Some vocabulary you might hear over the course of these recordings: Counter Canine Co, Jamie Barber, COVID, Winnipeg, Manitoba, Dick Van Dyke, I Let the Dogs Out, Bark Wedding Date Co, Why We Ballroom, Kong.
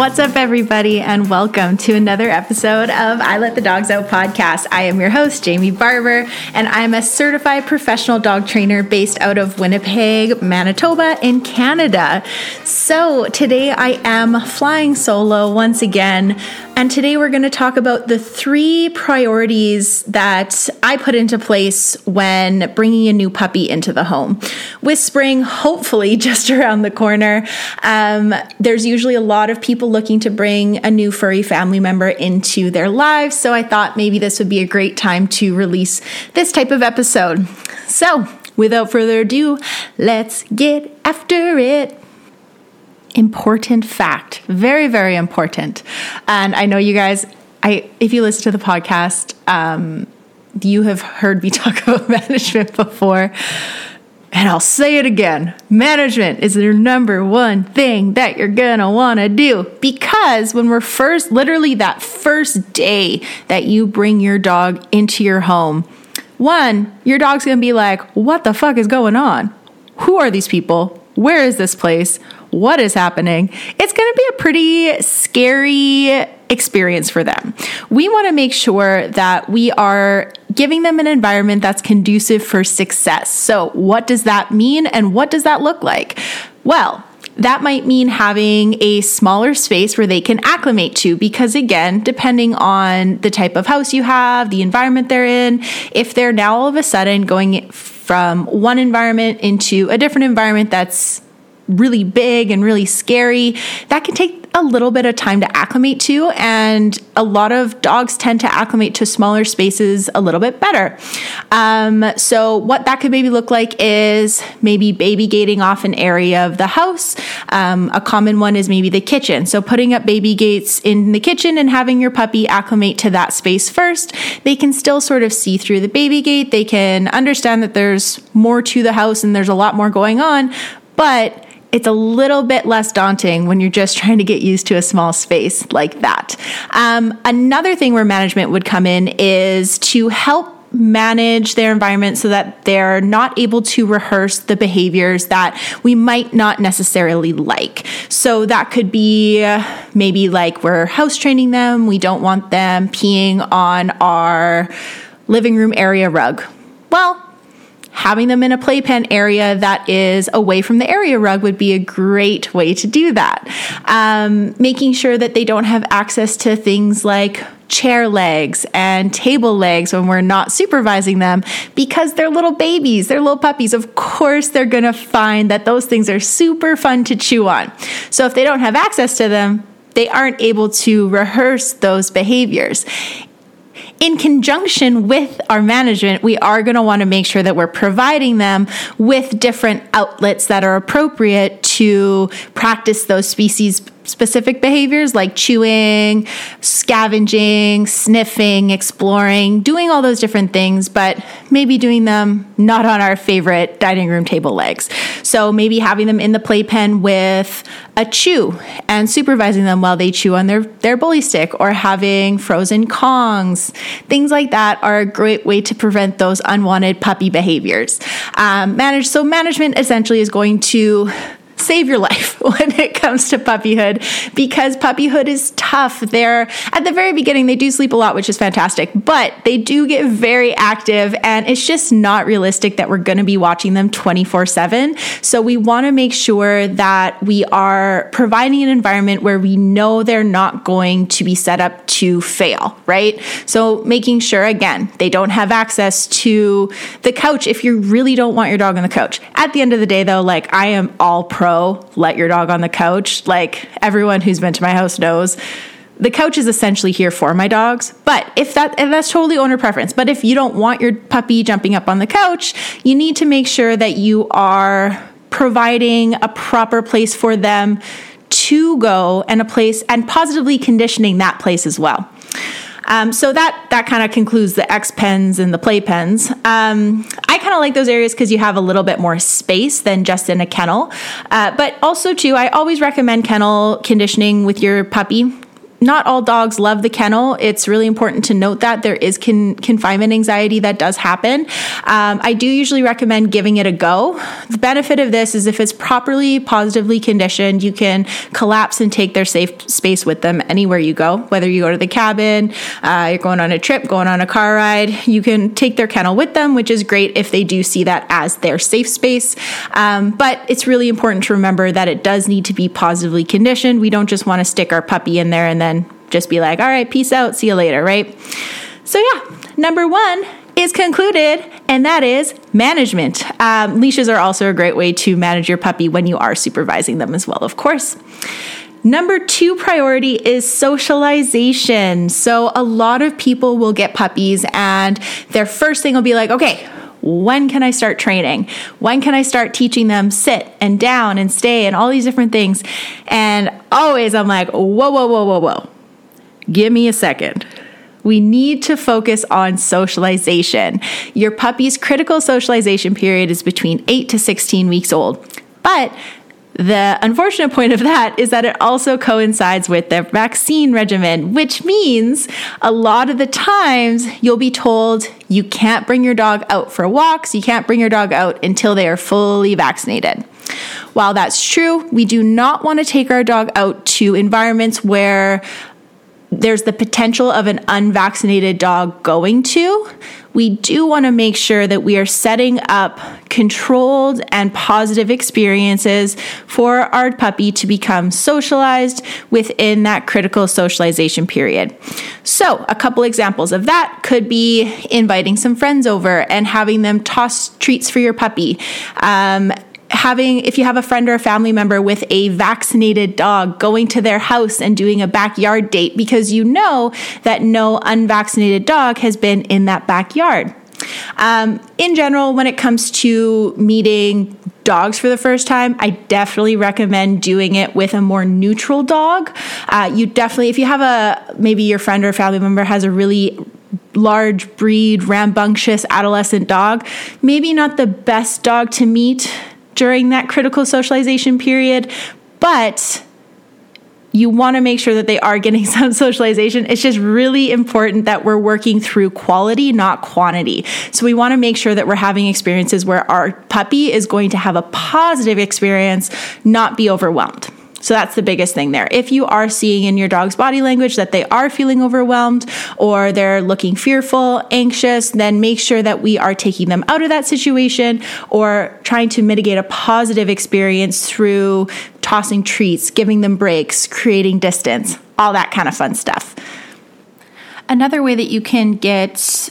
What's up, everybody, and welcome to another episode of I Let the Dogs Out podcast. I am your host, Jamie Barber, and I'm a certified professional dog trainer based out of Winnipeg, Manitoba, in Canada. So today I am flying solo once again, and today we're going to talk about the three priorities that I put into place when bringing a new puppy into the home. With spring, hopefully just around the corner, there's usually a lot of people looking to bring a new furry family member into their lives. So I thought maybe this would be a great time to release this type of episode. So without further ado, let's get after it. Important fact. Very, very important. And I know you guys, if you listen to the podcast, you have heard me talk about management before. And I'll say it again, management is your number one thing that you're gonna wanna do, because when we're first, literally that first day that you bring your dog into your home, one, your dog's gonna be like, what the fuck is going on? Who are these people? Where is this place? What is happening? It's gonna be a pretty scary experience for them. We wanna make sure that we are giving them an environment that's conducive for success. So what does that mean and what does that look like? Well, that might mean having a smaller space where they can acclimate to, because again, depending on the type of house you have, the environment they're in, if they're now all of a sudden going from one environment into a different environment that's really big and really scary, that can take a little bit of time to acclimate to, and a lot of dogs tend to acclimate to smaller spaces a little bit better. So what that could maybe look like is maybe baby gating off an area of the house. A common one is maybe the kitchen. So putting up baby gates in the kitchen and having your puppy acclimate to that space first. They can still sort of see through the baby gate. They can understand that there's more to the house and there's a lot more going on, but it's a little bit less daunting when you're just trying to get used to a small space like that. Another thing where management would come in is to help manage their environment so that they're not able to rehearse the behaviors that we might not necessarily like. So that could be maybe like we're house training them. We don't want them peeing on our living room area rug. Well, having them in a playpen area that is away from the area rug would be a great way to do that. Making sure that they don't have access to things like chair legs and table legs when we're not supervising them, because they're little babies, they're little puppies. Of course, they're going to find that those things are super fun to chew on. So if they don't have access to them, they aren't able to rehearse those behaviors. In conjunction with our management, we are going to want to make sure that we're providing them with different outlets that are appropriate to practice those species-specific behaviors like chewing, scavenging, sniffing, exploring, doing all those different things, but maybe doing them not on our favorite dining room table legs. So maybe having them in the playpen with a chew and supervising them while they chew on their bully stick, or having frozen Kongs. Things like that are a great way to prevent those unwanted puppy behaviors. So management essentially is going to save your life when it comes to puppyhood, because puppyhood is tough. They're at the very beginning, they do sleep a lot, which is fantastic, but they do get very active, and it's just not realistic that we're going to be watching them 24/7. So we want to make sure that we are providing an environment where we know they're not going to be set up to fail, right? So making sure, again, they don't have access to the couch if you really don't want your dog on the couch. At the end of the day though, like, I am all pro let your dog on the couch. Like, everyone who's been to my house knows, the couch is essentially here for my dogs. But if that's totally owner preference. But if you don't want your puppy jumping up on the couch, you need to make sure that you are providing a proper place for them to go, and a place, and positively conditioning that place as well. So that kind of concludes the X-pens and the playpens. I kind of like those areas because you have a little bit more space than just in a kennel. But also too, I always recommend kennel conditioning with your puppy. not all dogs love the kennel. It's really important to note that there is confinement anxiety that does happen. I do usually recommend giving it a go. The benefit of this is if it's properly, positively conditioned, you can collapse and take their safe space with them anywhere you go, whether you go to the cabin, you're going on a trip, going on a car ride, you can take their kennel with them, which is great if they do see that as their safe space. But it's really important to remember that it does need to be positively conditioned. We don't just want to stick our puppy in there and then just be like, all right, peace out, see you later, right? So yeah, number one is concluded, and that is management. Leashes are also a great way to manage your puppy when you are supervising them as well, of course. Number two priority is socialization. So a lot of people will get puppies and their first thing will be like, okay, when can I start training? When can I start teaching them sit and down and stay and all these different things? And always I'm like, whoa. Give me a second. We need to focus on socialization. Your puppy's critical socialization period is between 8 to 16 weeks old. But the unfortunate point of that is that it also coincides with their vaccine regimen, which means a lot of the times you'll be told you can't bring your dog out for walks, you can't bring your dog out until they are fully vaccinated. While that's true, we do not want to take our dog out to environments where there's the potential of an unvaccinated dog going to. We do want to make sure that we are setting up controlled and positive experiences for our puppy to become socialized within that critical socialization period. So a couple examples of that could be inviting some friends over and having them toss treats for your puppy. If you have a friend or a family member with a vaccinated dog, going to their house and doing a backyard date because you know that no unvaccinated dog has been in that backyard. In general, when it comes to meeting dogs for the first time, I definitely recommend doing it with a more neutral dog. If you have maybe your friend or family member has a really large breed, rambunctious adolescent dog, maybe not the best dog to meet during that critical socialization period, but you want to make sure that they are getting some socialization. It's just really important that we're working through quality, not quantity. So we want to make sure that we're having experiences where our puppy is going to have a positive experience, not be overwhelmed. So that's the biggest thing there. If you are seeing in your dog's body language that they are feeling overwhelmed or they're looking fearful, anxious, then make sure that we are taking them out of that situation or trying to mitigate a positive experience through tossing treats, giving them breaks, creating distance, all that kind of fun stuff. Another way that you can get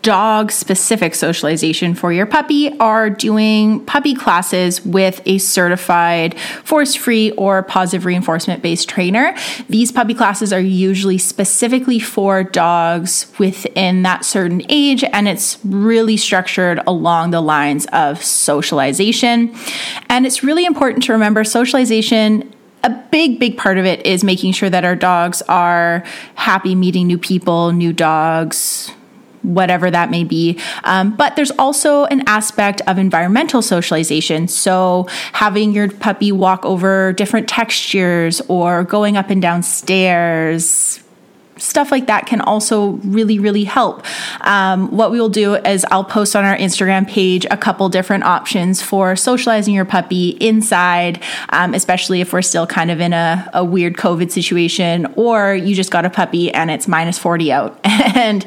dog-specific socialization for your puppy are doing puppy classes with a certified force-free or positive reinforcement-based trainer. These puppy classes are usually specifically for dogs within that certain age, and it's really structured along the lines of socialization. And it's really important to remember socialization. A big part of it is making sure that our dogs are happy meeting new people, new dogs, whatever that may be. But there's also an aspect of environmental socialization. So having your puppy walk over different textures or going up and down stairs, stuff like that can also really, really help. What we will do is I'll post on our Instagram page a couple different options for socializing your puppy inside, especially if we're still kind of in a weird COVID situation, or you just got a puppy and it's minus 40 out and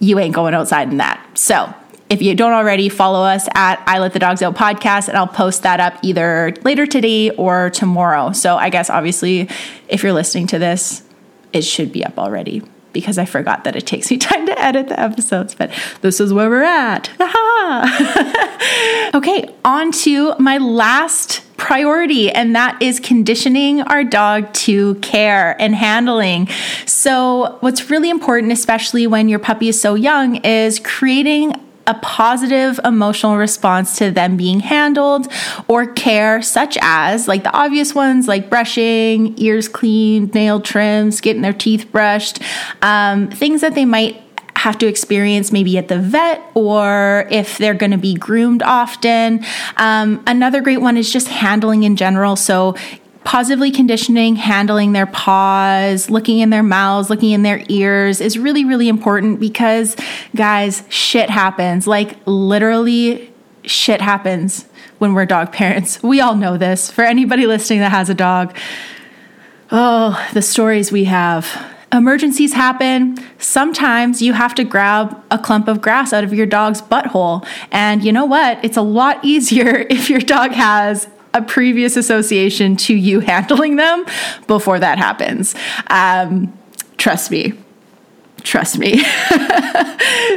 you ain't going outside in that. So if you don't already, follow us at I Let the Dogs Out podcast, and I'll post that up either later today or tomorrow. So I guess obviously if you're listening to this, it should be up already because I forgot that it takes me time to edit the episodes, but this is where we're at. Okay, on to my last priority, and that is conditioning our dog to care and handling. So what's really important, especially when your puppy is so young, is creating a positive emotional response to them being handled or care, such as like the obvious ones like brushing, ears cleaned, nail trims, getting their teeth brushed, things that they might have to experience maybe at the vet or if they're going to be groomed often. Another great one is just handling in general. So Positively conditioning, handling their paws, looking in their mouths, looking in their ears is really, really important because, guys, shit happens. Like, literally, shit happens when we're dog parents. We all know this. For anybody listening that has a dog, oh, the stories we have. Emergencies happen. Sometimes you have to grab a clump of grass out of your dog's butthole. And you know what? It's a lot easier if your dog has a previous association to you handling them before that happens. Trust me.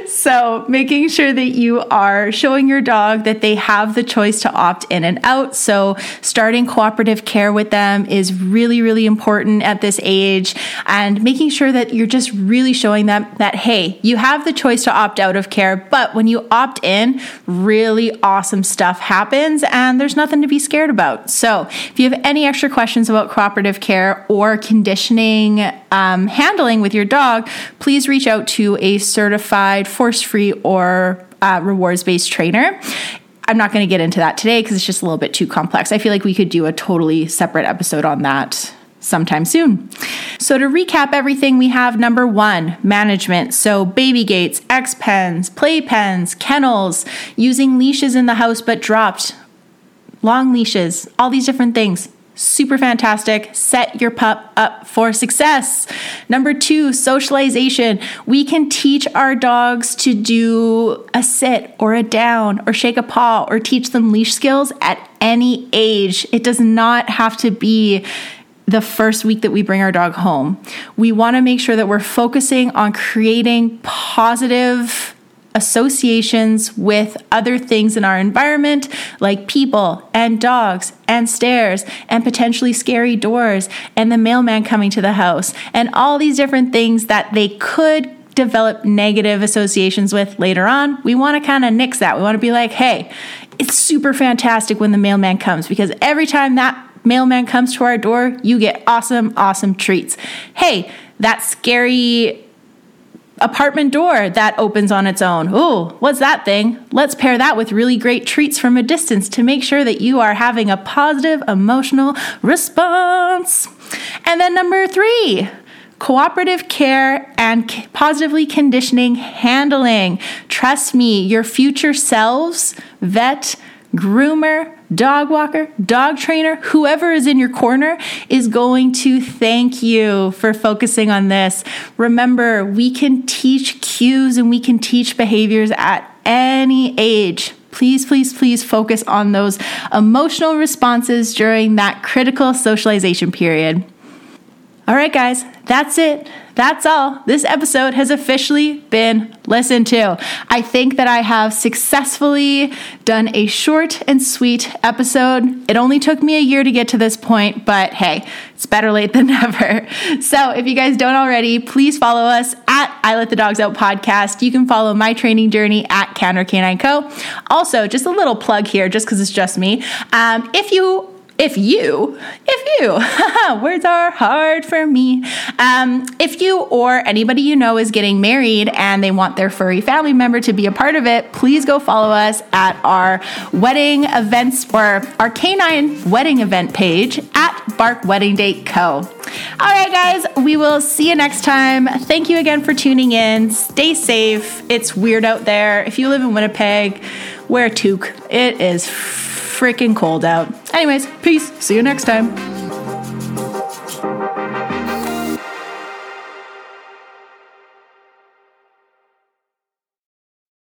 So making sure that you are showing your dog that they have the choice to opt in and out. So starting cooperative care with them is really, really important at this age, and making sure that you're just really showing them that, hey, you have the choice to opt out of care, but when you opt in, really awesome stuff happens and there's nothing to be scared about. So if you have any extra questions about cooperative care or conditioning, handling with your dog, please reach out to a certified force-free or rewards-based trainer. I'm not going to get into that today because it's just a little bit too complex. I feel like we could do a totally separate episode on that sometime soon. So to recap everything, we have 1, management. So baby gates, X-pens, play pens, kennels, using leashes in the house but dropped, long leashes, all these different things. Super fantastic. Set your pup up for success. 2, socialization. We can teach our dogs to do a sit or a down or shake a paw or teach them leash skills at any age. It does not have to be the first week that we bring our dog home. We want to make sure that we're focusing on creating positive associations with other things in our environment, like people and dogs and stairs and potentially scary doors and the mailman coming to the house and all these different things that they could develop negative associations with later on. We want to kind of nix that. We want to be like, hey, it's super fantastic when the mailman comes, because every time that mailman comes to our door, you get awesome, awesome treats. Hey, that scary apartment door that opens on its own. Oh, what's that thing? Let's pair that with really great treats from a distance to make sure that you are having a positive emotional response. And then 3, cooperative care and positively conditioning handling. Trust me, your future selves, vet, groomer, dog walker, dog trainer, whoever is in your corner is going to thank you for focusing on this. Remember, we can teach cues and we can teach behaviors at any age. Please, please, please focus on those emotional responses during that critical socialization period. All right, guys, that's it. That's all. This episode has officially been listened to. I think that I have successfully done a short and sweet episode. It only took me a year to get to this point, but hey, it's better late than never. So if you guys don't already, please follow us at I Let the Dogs Out Podcast. You can follow my training journey at Counter Canine Co. Also, just a little plug here, just because it's just me. If you, words are hard for me. If you or anybody you know is getting married and they want their furry family member to be a part of it, please go follow us at our wedding events or our canine wedding event page at Bark Wedding Date Co. All right, guys, we will see you next time. Thank you again for tuning in. Stay safe. It's weird out there. If you live in Winnipeg, wear a toque. It is freaking cold out. Anyways, peace. See you next time.